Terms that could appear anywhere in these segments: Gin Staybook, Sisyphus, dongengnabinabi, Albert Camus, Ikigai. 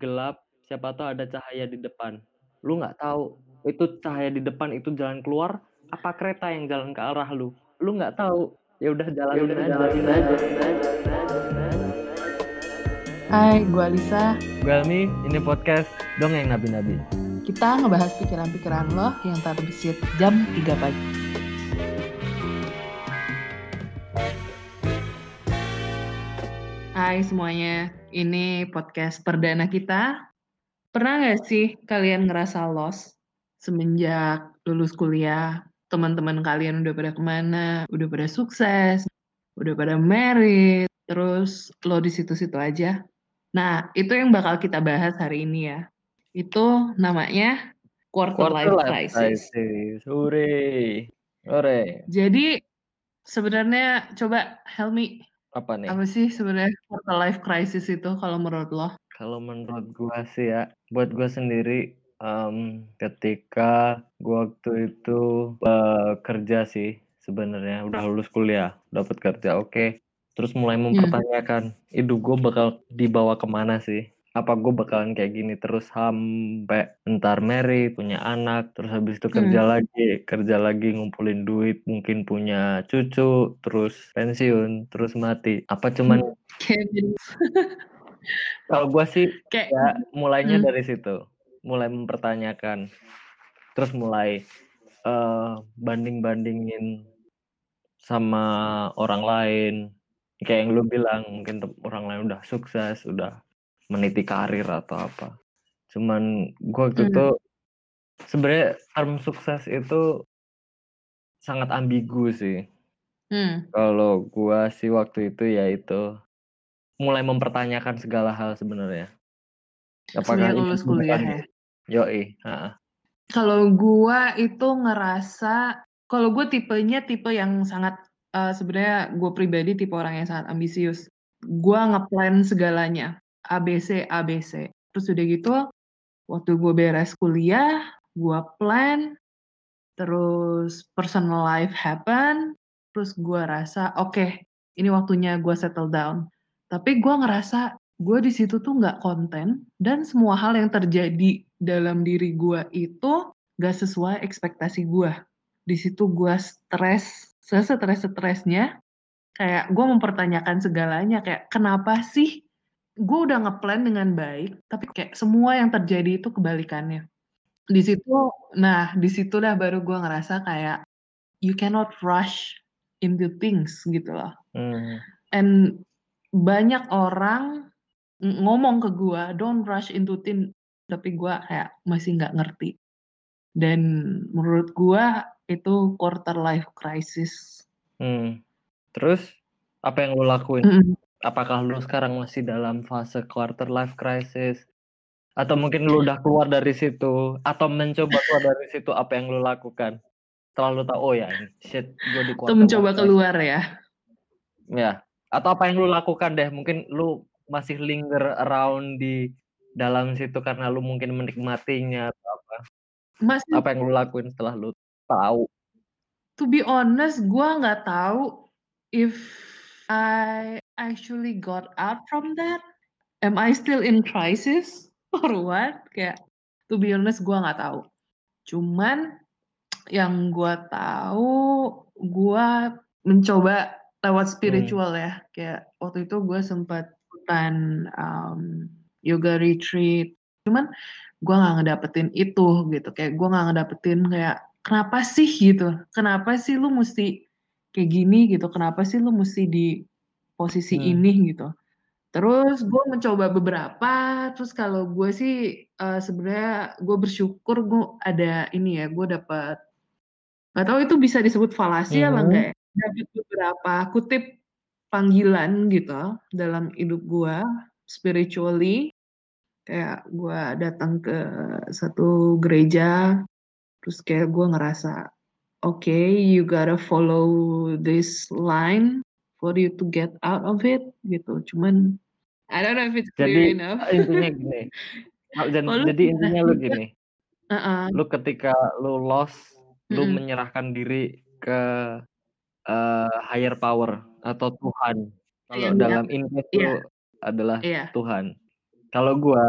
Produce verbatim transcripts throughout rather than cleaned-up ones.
gelap, siapa tahu ada cahaya di depan. Lu nggak tahu itu cahaya di depan itu jalan keluar apa kereta yang jalan ke arah lu. Lu nggak tahu. Ya udah jalanin aja. Jalanin aja. Hai, gue Alisa. Gue Almi. Ini podcast Dongeng Nabi-Nabi. Kita ngebahas pikiran-pikiran lo yang terbesit jam tiga pagi. Hai semuanya. Ini podcast perdana kita. Pernah nggak sih kalian ngerasa lost semenjak lulus kuliah? Teman-teman kalian udah pada kemana? Udah pada sukses? Udah pada married? Terus lo di situ-situ aja? Nah, itu yang bakal kita bahas hari ini ya. Itu namanya quarter, quarter life, life crisis. crisis. Hore, hore. Jadi sebenarnya coba Helmi. Apa nih? Apa sih sebenarnya quarter life crisis itu kalau menurut lo? Kalau menurut gue sih ya, buat gue sendiri, um, ketika gue waktu itu uh, kerja sih sebenarnya, udah lulus kuliah, dapat kerja, oke. Okay. Terus mulai mempertanyakan, yeah. Iduh gue bakal dibawa kemana sih? Apa gue bakalan kayak gini terus sampai entar married, punya anak, terus habis itu kerja hmm. lagi, kerja lagi ngumpulin duit, mungkin punya cucu, terus pensiun, terus mati. Apa cuman... Kevin. Kalau gue sih kayak, ya mulainya hmm. dari situ. Mulai mempertanyakan. Terus mulai uh, banding-bandingin sama orang lain. Kayak yang lu bilang, mungkin orang lain udah sukses, udah meniti karir atau apa. Cuman gue waktu itu hmm. sebenarnya term sukses itu sangat ambigu sih. Hmm. Kalau gue sih waktu itu ya itu mulai mempertanyakan segala hal sebenarnya. Apakah lulus kuliah ya? Yoi. Kalau gue itu ngerasa, kalau gue tipenya tipe yang sangat uh, sebenarnya gue pribadi tipe orang yang sangat ambisius. Gue ngeplan segalanya. A B C, A B C. Terus udah gitu, waktu gue beres kuliah, gue plan, terus personal life happen, terus gue rasa, oke, okay, ini waktunya gue settle down. Tapi gue ngerasa, gue di situ tuh gak konten, dan semua hal yang terjadi dalam diri gue itu gak sesuai ekspektasi gue. Di situ gue stres, sesetres-stresnya, kayak gue mempertanyakan segalanya, kayak kenapa sih? Gue udah ngeplan dengan baik, tapi kayak semua yang terjadi itu kebalikannya. Di situ, nah di situ dah baru gue ngerasa kayak you cannot rush into things gitu loh. Mm. And banyak orang ngomong ke gue don't rush into things, tapi gue kayak masih nggak ngerti. Dan menurut gue itu quarter life crisis. Mm. Terus apa yang lo lakuin? Mm-mm. Apakah lu sekarang masih dalam fase quarter life crisis? Atau mungkin lu udah keluar dari situ? Atau mencoba keluar dari situ, apa yang lu lakukan? Terlalu tahu, oh ya, shit, gue di quarter life crisis. Atau mencoba keluar ya? Ya. Atau apa yang lu lakukan deh? Mungkin lu masih linger around di dalam situ karena lu mungkin menikmatinya atau apa? Masih. Apa yang lu lakuin setelah lu tahu? To be honest, gue nggak tahu if I actually got out from that. Am I still in crisis or what? Kayak, to be honest, gue nggak tahu. Cuman yang gue tahu, gue mencoba lewat spiritual hmm. ya. Kayak waktu itu gue sempat ikutan um, yoga retreat. Cuman gue nggak ngedapetin itu gitu. Kayak gue nggak ngedapetin kayak kenapa sih gitu? Kenapa sih lu mesti kayak gini gitu, kenapa sih lu mesti di posisi hmm. ini gitu. Terus gue mencoba beberapa, terus kalau gue sih uh, sebenarnya gue bersyukur gue ada ini ya, gue dapat, nggak tahu itu bisa disebut falasi hmm. apa enggak ya, dapat beberapa kutip panggilan gitu dalam hidup gue spiritually. Kayak gue datang ke satu gereja, terus kayak gue ngerasa okay, you gotta follow this line for you to get out of it, gitu. Cuman, I don't know if it's clear jadi, enough. Intinya gini. Dan, oh, jadi lu, intinya lu gini. Uh-uh. Lu ketika lu lost, lu mm-hmm. menyerahkan diri ke uh, higher power atau Tuhan. Kalau yeah, dalam yeah. inti itu yeah. adalah yeah. Tuhan. Kalau gua,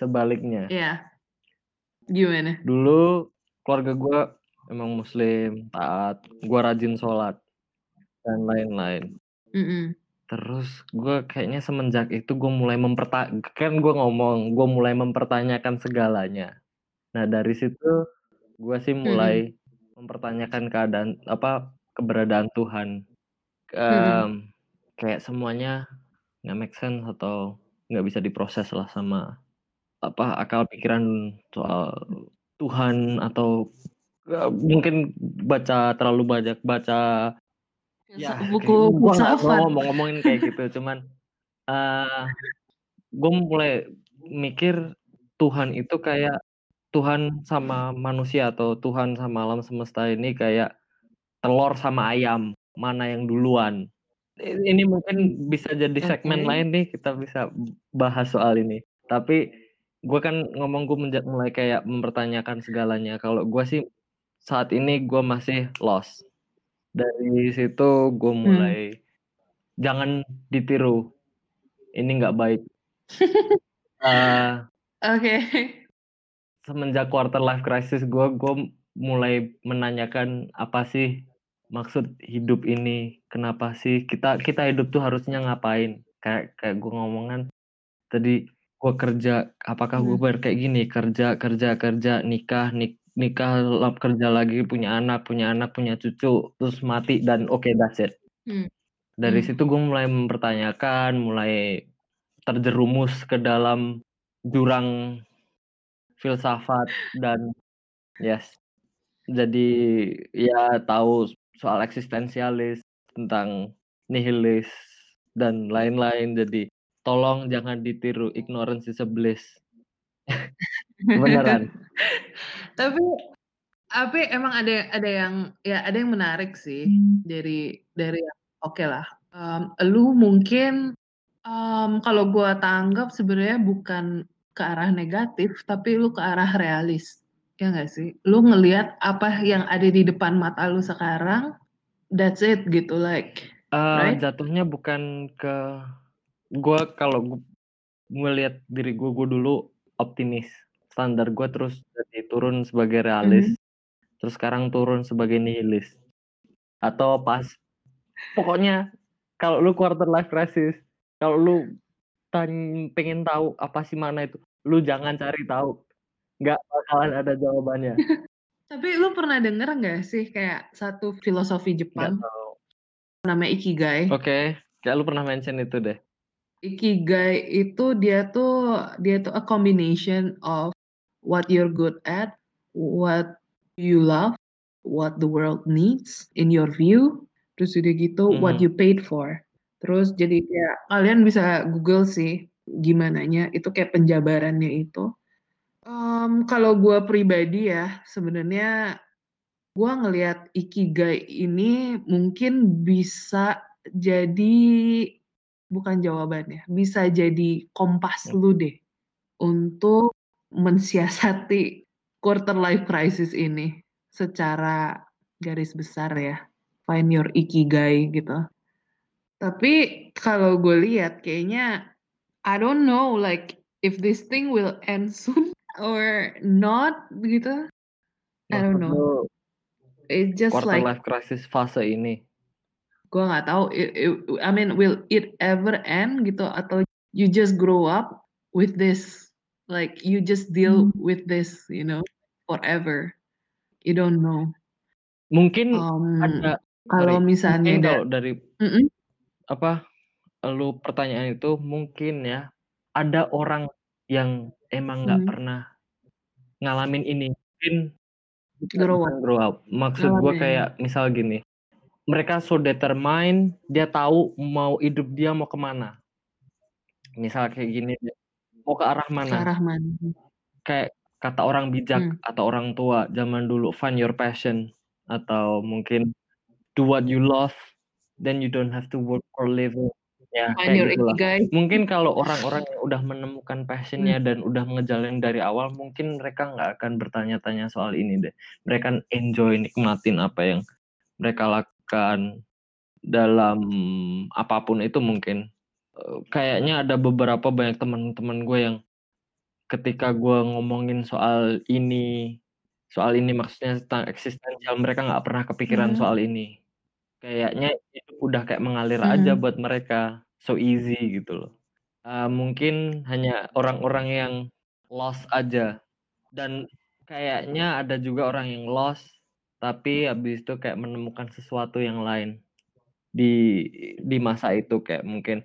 sebaliknya. Iya. Gimana? Dulu keluarga gue emang muslim, taat, gue rajin sholat, dan lain-lain. Mm-mm. Terus gue kayaknya semenjak itu gue mulai memperta... Kan gue ngomong, gue mulai mempertanyakan segalanya. Nah dari situ gue sih mulai mm-hmm. mempertanyakan keadaan, apa, keberadaan Tuhan. Um, mm-hmm. Kayak semuanya gak make sense atau gak bisa diproses lah sama... apa akal pikiran soal Tuhan atau uh, mungkin baca terlalu banyak baca ya, ya buku gue nggak mau ngomong-ngomongin kayak gitu cuman uh, gue mulai mikir Tuhan itu kayak Tuhan sama manusia atau Tuhan sama alam semesta ini kayak telur sama ayam, mana yang duluan. Ini mungkin bisa jadi segmen okay. lain nih, kita bisa bahas soal ini. Tapi gue kan ngomong gue menja- mulai kayak mempertanyakan segalanya. Kalau gue sih saat ini gue masih lost. Dari situ gue mulai hmm. jangan ditiru, ini nggak baik. uh, Oke. Okay. Semenjak quarter life crisis gue, gue mulai menanyakan apa sih maksud hidup ini? Kenapa sih kita kita hidup tuh harusnya ngapain? Kayak kayak gue ngomongan tadi. Gue kerja, apakah gue ber kayak gini, kerja, kerja, kerja, nikah, nik, nikah, lap kerja lagi, punya anak, punya anak, punya cucu, terus mati, dan oke, okay, that's it. Hmm. Dari hmm. situ gue mulai mempertanyakan, mulai terjerumus ke dalam jurang filsafat, dan yes. Jadi ya tahu soal eksistensialis, tentang nihilis, dan lain-lain, jadi tolong jangan ditiru, ignorance is a bliss. Beneran. Tapi tapi emang ada ada yang ya ada yang menarik sih dari dari oke okay lah. Um, lu mungkin um, kalau gue tanggap sebenarnya bukan ke arah negatif, tapi lu ke arah realis. Ya nggak sih? Lu ngelihat apa yang ada di depan mata lu sekarang, that's it gitu like. Uh, right? Jatuhnya bukan ke gue kalau gue lihat diri gue gue dulu optimis, standar gue terus jadi turun sebagai realis, mm-hmm. terus sekarang turun sebagai nihilis atau pas pokoknya kalau lu quarter life crisis, kalau lu tanya, pengen tahu apa sih mana itu, lu jangan cari tahu, nggak bakalan ada jawabannya. Tapi lu pernah denger nggak sih kayak satu filosofi Jepang namanya Ikigai? Oke, okay. Kayak lu pernah mention itu deh. Ikigai itu dia tuh dia tuh a combination of what you're good at, what you love, what the world needs in your view, terus udah gitu mm-hmm. what you paid for. Terus jadi kayak kalian bisa Google sih gimananya, itu kayak penjabarannya itu. Um, kalau gue pribadi ya sebenarnya gue ngelihat Ikigai ini mungkin bisa jadi bukan jawabannya, bisa jadi kompas lu deh untuk mensiasati quarter life crisis ini secara garis besar ya. Find your ikigai gitu. Tapi kalau gue lihat kayaknya I don't know like if this thing will end soon or not gitu. I don't know. It's just quarter like quarter life crisis fase ini. Gue nggak tahu, it, it, I mean, will it ever end gitu atau you just grow up with this, like you just deal with this, you know, forever. You don't know. Mungkin um, ada kalau dari, misalnya da- dari mm-mm. apa, lu pertanyaan itu mungkin ya ada orang yang emang nggak mm-hmm. pernah ngalamin ini, mungkin grow up. Grow up. Maksud gue kayak misal gini. Mereka so determined, dia tahu mau hidup dia mau kemana. Misal kayak gini, mau ke arah mana? Ke arah mana? Kayak kata orang bijak hmm. atau orang tua zaman dulu, find your passion. Atau mungkin, do what you love, then you don't have to work for living. Ya, find kayak gitu lah. Mungkin kalau orang-orang yang udah menemukan passionnya hmm. dan udah ngejalanin dari awal, mungkin mereka nggak akan bertanya-tanya soal ini deh. Mereka enjoy, nikmatin apa yang mereka lakukan. Dalam apapun itu mungkin kayaknya ada beberapa banyak teman-teman gue yang ketika gue ngomongin soal ini, soal ini maksudnya tentang eksistensial, mereka nggak pernah kepikiran mm-hmm. soal ini. Kayaknya itu udah kayak mengalir mm-hmm. aja buat mereka, so easy gitu loh. Uh, mungkin hanya orang-orang yang lost aja, dan kayaknya ada juga orang yang lost, tapi habis itu kayak menemukan sesuatu yang lain di di masa itu. Kayak mungkin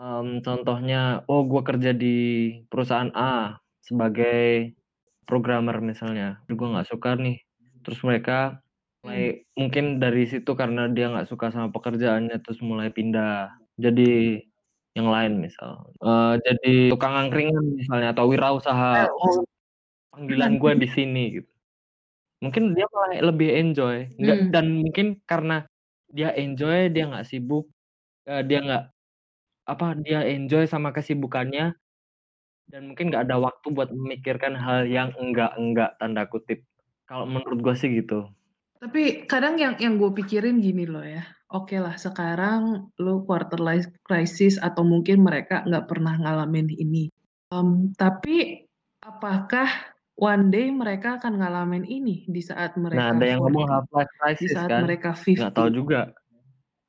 um, contohnya, oh gue kerja di perusahaan A sebagai programmer misalnya, gue nggak suka nih. Terus mereka mulai, mungkin dari situ karena dia nggak suka sama pekerjaannya, terus mulai pindah jadi yang lain misal, uh, jadi tukang angkringan misalnya, atau wirausaha. Oh, panggilan gue di sini gitu. Mungkin dia malah lebih enjoy, nggak, hmm. dan mungkin karena dia enjoy, dia nggak sibuk, uh, dia nggak apa, dia enjoy sama kesibukannya. Dan mungkin nggak ada waktu buat memikirkan hal yang enggak-enggak, tanda kutip. Kalau menurut gue sih gitu. Tapi kadang yang yang gue pikirin gini loh ya. Oke lah, sekarang lo quarter life crisis, atau mungkin mereka nggak pernah ngalamin ini. Um, tapi apakah one day mereka akan ngalamin ini di saat mereka... Nah, ada yang ngomong half life crisis kan. Di saat kan? Mereka lima puluh. Nggak tahu juga.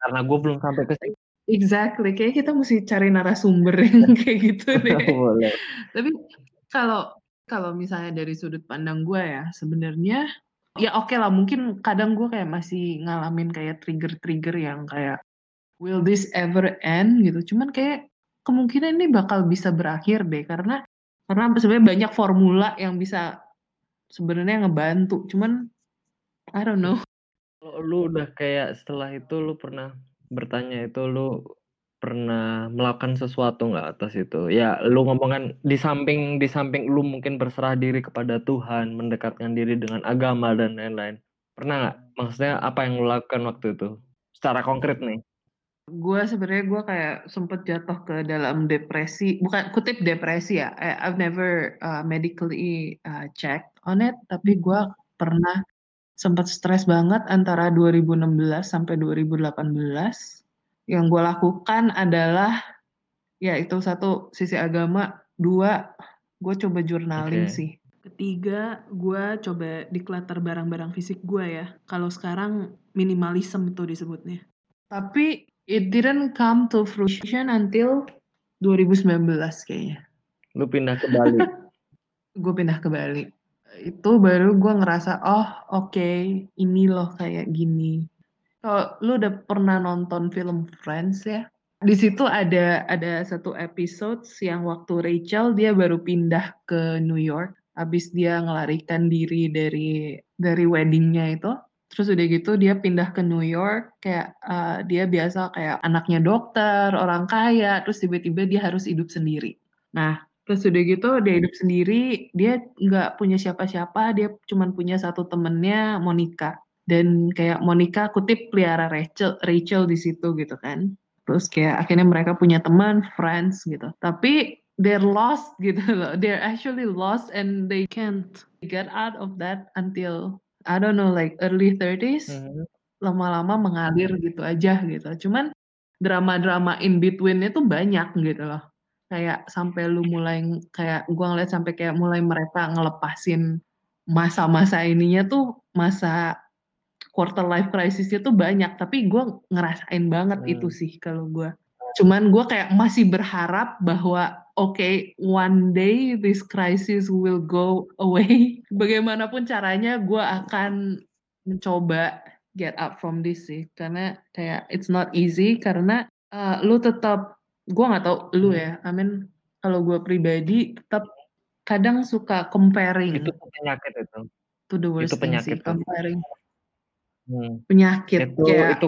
Karena gue belum sampai ke sini. Exactly, kayaknya kita mesti cari narasumber yang kayak gitu deh. Boleh. Tapi kalau kalau misalnya dari sudut pandang gue ya, sebenarnya ya oke okay lah, mungkin kadang gue kayak masih ngalamin kayak trigger-trigger yang kayak will this ever end gitu. Cuman kayak kemungkinan ini bakal bisa berakhir deh, karena karena sebenarnya banyak formula yang bisa sebenarnya ngebantu. Cuman I don't know. Kalau lu udah kayak setelah itu lu pernah bertanya itu, lu pernah melakukan sesuatu nggak atas itu? Ya lu ngomong kan, di samping di samping lu mungkin berserah diri kepada Tuhan, mendekatkan diri dengan agama dan lain-lain, pernah nggak? Maksudnya apa yang lu lakukan waktu itu secara konkret nih? Gue sebenarnya gue kayak sempet jatuh ke dalam depresi, bukan kutip depresi ya. I've never uh, medically uh, checked on it, tapi gue pernah sempat stres banget antara dua ribu enam belas sampai dua ribu delapan belas. Yang gue lakukan adalah, ya itu satu, sisi agama. Dua, gue coba journaling okay. sih. Ketiga, gue coba declutter barang-barang fisik gue ya. Kalau sekarang minimalism tuh disebutnya. Tapi it didn't come to fruition until dua ribu sembilan belas kayaknya. Lu pindah ke Bali. Gue pindah ke Bali. Itu baru gue ngerasa, oh oke, okay, ini loh kayak gini. Kalau lu udah pernah nonton film Friends ya, di situ ada ada satu episode yang waktu Rachel dia baru pindah ke New York, abis dia ngelarikan diri dari dari weddingnya itu. Terus udah gitu dia pindah ke New York, kayak uh, dia biasa kayak anaknya dokter, orang kaya, terus tiba-tiba dia harus hidup sendiri. Nah, terus udah gitu dia hidup sendiri, dia nggak punya siapa-siapa, dia cuma punya satu temennya, Monica. Dan kayak Monica kutip pelihara Rachel, Rachel di situ gitu kan. Terus kayak akhirnya mereka punya teman, friends gitu. Tapi they're lost gitu loh, they're actually lost and they can't get out of that until I don't know like early thirties, mm-hmm. lama-lama mengalir gitu aja gitu. Cuman drama-drama in between-nya tuh banyak gitu loh. Kayak sampai lu mulai, kayak gue ngeliat sampai kayak mulai mereka ngelepasin masa-masa ininya tuh, masa quarter life crisisnya tuh banyak. Tapi gue ngerasain banget hmm. itu sih kalau gue. Cuman gue kayak masih berharap bahwa oke okay, one day this crisis will go away. Bagaimanapun caranya gue akan mencoba get up from this sih. Karena kayak it's not easy, karena uh, lu tetap, gue nggak tahu lu ya, I mean kalau gue pribadi tetap kadang suka comparing. Itu penyakit itu. To the worst itu penyakit. Sih, comparing. Hmm. Penyakit. Itu ya. Itu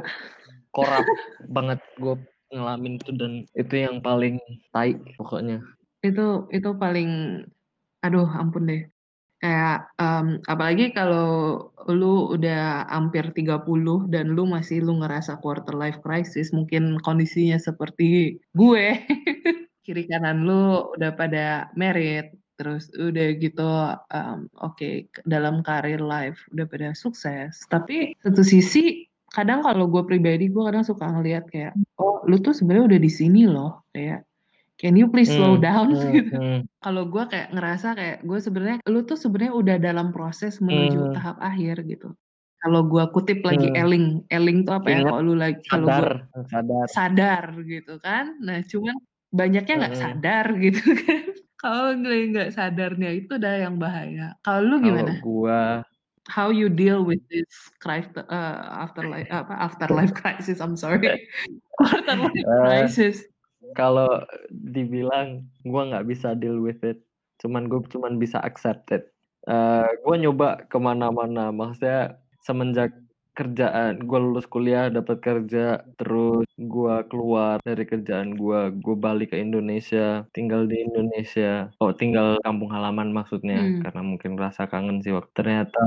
korup banget, gue ngalamin itu, dan itu yang paling tai pokoknya. Itu itu paling, aduh ampun deh. Kayak um, apalagi kalau lu udah hampir tiga puluh dan lu masih lu ngerasa quarter life crisis, mungkin kondisinya seperti gue. Kiri kanan lu udah pada married, terus udah gitu um, oke okay, dalam karir life udah pada sukses. Tapi satu sisi kadang kalau gue pribadi, gue kadang suka ngelihat kayak, oh lu tuh sebenarnya udah di sini loh, kayak Can you please slow down? Mm, gitu. Mm, Kalau gue kayak ngerasa kayak gue sebenarnya, lu tuh sebenarnya udah dalam proses menuju mm, tahap akhir gitu. Kalau gue kutip lagi mm, Eling, Eling tuh apa ya? Kalau lu lagi kalau sadar, sadar, sadar gitu kan. Nah cuman banyaknya nggak mm, sadar gitu kan. Kalau nggak sadarnya itu udah yang bahaya. Kalau lu gimana? Kalau gue, how you deal with this crisis, uh, afterlife apa afterlife crisis? I'm sorry, afterlife crisis. Kalau dibilang gue nggak bisa deal with it, cuman gue cuman bisa accept it. Uh, gue nyoba kemana-mana, maksudnya semenjak kerjaan gue lulus kuliah dapat kerja, terus gue keluar dari kerjaan gue, gue balik ke Indonesia, tinggal di Indonesia, oh tinggal kampung halaman maksudnya, hmm, karena mungkin rasa kangen sih waktu ternyata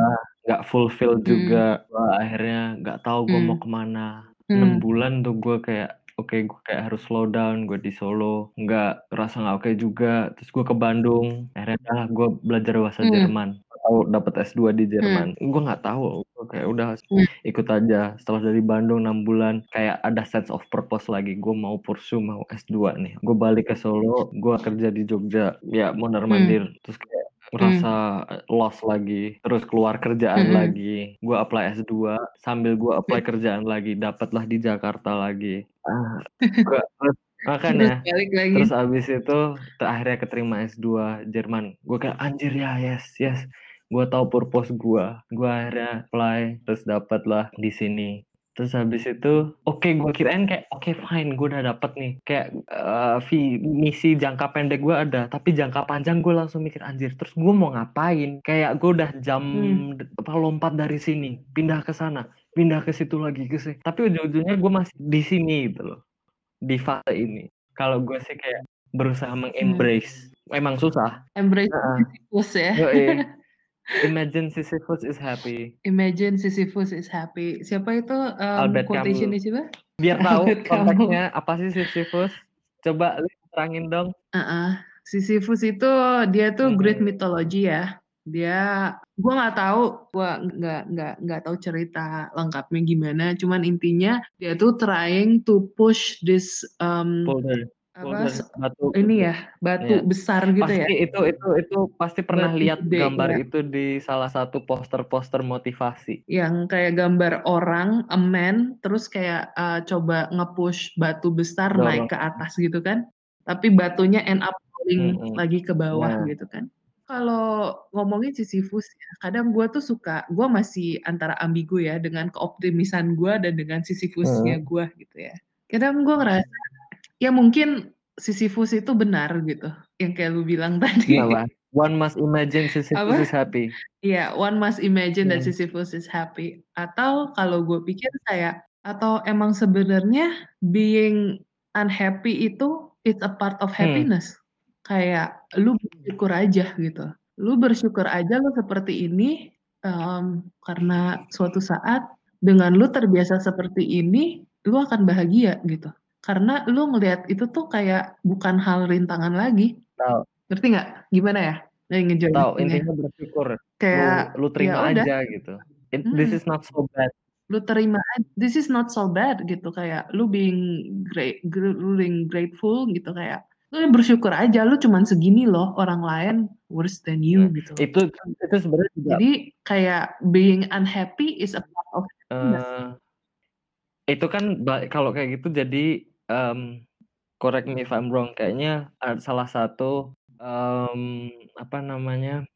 nggak fulfill juga, hmm, bah, akhirnya nggak tahu gue hmm, mau kemana, hmm. enam bulan tuh gue kayak oke, okay, gue kayak harus slow down, gue di Solo, nggak rasa nggak oke okay juga, terus gue ke Bandung, akhirnya adalah gue belajar bahasa mm, Jerman, atau dapat S dua di Jerman, mm, gue nggak tahu, gue kayak udah mm, ikut aja, setelah dari Bandung enam bulan, kayak ada sense of purpose lagi, gue mau pursue, mau S dua nih, gue balik ke Solo, gue kerja di Jogja, ya mondar-mandir, mm, terus kayak merasa mm, lost lagi, terus keluar kerjaan mm-hmm, lagi, gue apply S dua, sambil gue apply mm, kerjaan lagi, dapatlah di Jakarta lagi, ah, gua, makanya, lagi. Terus abis itu, akhirnya keterima S dua Jerman, gue kayak anjir ya, yes, yes, gue tahu purpose gue, gue akhirnya apply, terus dapatlah di sini. Terus habis itu, oke okay, gue kirain kayak, oke okay, fine, gue udah dapet nih. Kayak uh, misi jangka pendek gue ada, tapi jangka panjang gue langsung mikir, anjir, terus gue mau ngapain? Kayak gue udah jam hmm, lompat dari sini, pindah ke sana, pindah ke situ lagi, ke sini. Tapi ujung-ujungnya gue masih di sini gitu loh, di fase ini. Kalau gue sih kayak berusaha meng-embrace, hmm, emang susah. Embrace uh, Sisyphus ya. Yoi. Imagine Sisyphus is happy. Imagine Sisyphus is happy. Siapa itu um, Albert quotation-nya coba? Biar tahu konteksnya apa sih Sisyphus. Coba lu terangin dong. Uh-uh. Sisyphus itu dia tuh hmm, Greek mythology ya. Dia gue nggak tahu, gue nggak nggak nggak tahu cerita lengkapnya gimana. Cuman intinya dia tuh trying to push this um, boulder. Apa, batu, ini ya batu ya, besar gitu pasti ya. Pasti itu itu itu pasti pernah batu lihat gede, gambar ya, itu di salah satu poster-poster motivasi. Yang kayak gambar orang, a man, terus kayak uh, coba nge-push batu besar Dorong. naik ke atas gitu kan. Tapi batunya end up falling mm-hmm, lagi ke bawah yeah, gitu kan. Kalau ngomongin Sisyphus, kadang gue tuh suka, gue masih antara ambigu ya dengan keoptimisan gue dan dengan Sisyphusnya mm, gue gitu ya. Kadang gue ngerasa ya mungkin Sisyphus itu benar gitu, yang kayak lu bilang tadi. Nah, one must imagine Sisyphus apa? is happy. Iya, yeah, one must imagine hmm, that Sisyphus is happy. Atau kalau gue pikir kayak, atau emang sebenarnya being unhappy itu it's a part of happiness. Hmm. Kayak lu bersyukur aja gitu. Lu bersyukur aja lu seperti ini um, karena suatu saat dengan lu terbiasa seperti ini, lu akan bahagia gitu. Karena lu ngelihat itu tuh kayak bukan hal rintangan lagi. Tahu. Ngerti nggak? Gimana ya? Yang ngejoin. Tahu. Intinya bersyukur. Kayak lu, lu terima ya aja gitu. It, hmm. This is not so bad. Lu terima. This is not so bad gitu, kayak lu being great, lu being grateful gitu, kayak lu bersyukur aja. Lu cuman segini loh, orang lain worse than you hmm, gitu. Itu itu sebenarnya. Jadi kayak being unhappy is a part of happiness. Uh, itu kan kalau kayak gitu jadi. Um, correct me if I'm wrong, kayaknya salah satu um, apa namanya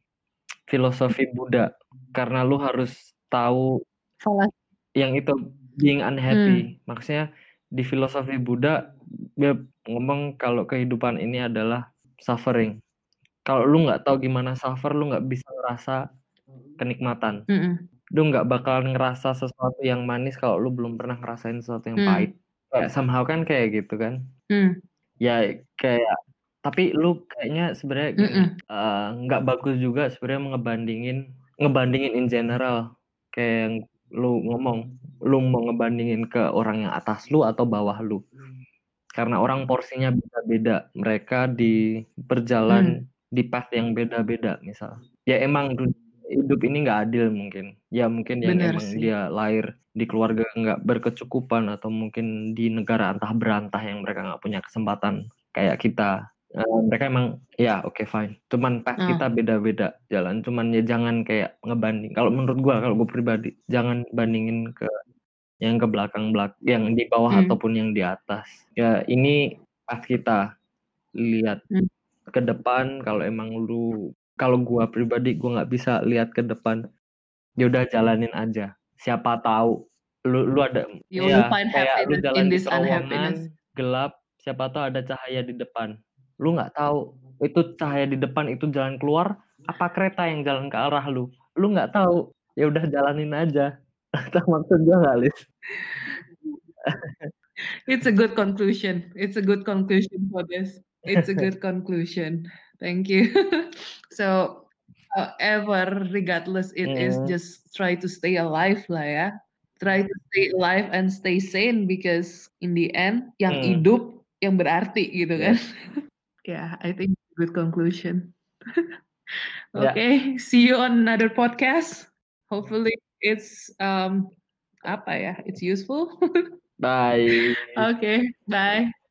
filosofi Buddha, karena lu harus tahu Salah. yang itu being unhappy, hmm, maksudnya di filosofi Buddha dia ngomong kalau kehidupan ini adalah suffering, kalau lu nggak tahu gimana suffer lu nggak bisa ngerasa kenikmatan, hmm, lu nggak bakal ngerasa sesuatu yang manis kalau lu belum pernah ngerasain sesuatu yang hmm, pahit. Kayak somehow kan kayak gitu kan, mm, ya kayak tapi lu kayaknya sebenarnya nggak uh, bagus juga sebenarnya ngebandingin ngebandingin in general, kayak yang lu ngomong lu mau ngebandingin ke orang yang atas lu atau bawah lu, karena orang porsinya beda-beda, mereka di berjalan mm, di path yang beda-beda misal, ya emang hidup ini nggak adil mungkin, ya mungkin yang Bener emang sih. dia lahir di keluarga nggak berkecukupan atau mungkin di negara antah berantah yang mereka nggak punya kesempatan kayak kita. Uh, mereka emang ya oke okay, fine. Cuman pas uh. kita beda-beda jalan. Cuman ya jangan kayak ngebanding. Kalau menurut gue, kalau gue pribadi, jangan bandingin ke yang ke belakang-belakang, yang di bawah hmm. ataupun yang di atas. Ya ini pas kita lihat hmm. ke depan. Kalau emang lu, kalau gue pribadi gue nggak bisa lihat ke depan. Ya udah jalanin aja. Siapa tahu lu lu ada. You ya kayak lu jalan di terowongan gelap. Siapa tahu ada cahaya di depan. Lu nggak tahu itu cahaya di depan itu jalan keluar apa kereta yang jalan ke arah lu, lu nggak tahu, ya udah jalanin aja. Maksud gue nggak, Liz? It's a good conclusion. It's a good conclusion for this. It's a good conclusion. Thank you. So, however, regardless, it mm. is just try to stay alive lah ya. Try to stay alive and stay sane because in the end, yang mm. hidup yang berarti gitu kan. Yeah, I think good conclusion. Okay, yeah. See you on another podcast. Hopefully it's um apa ya? It's useful. Bye. Okay, bye.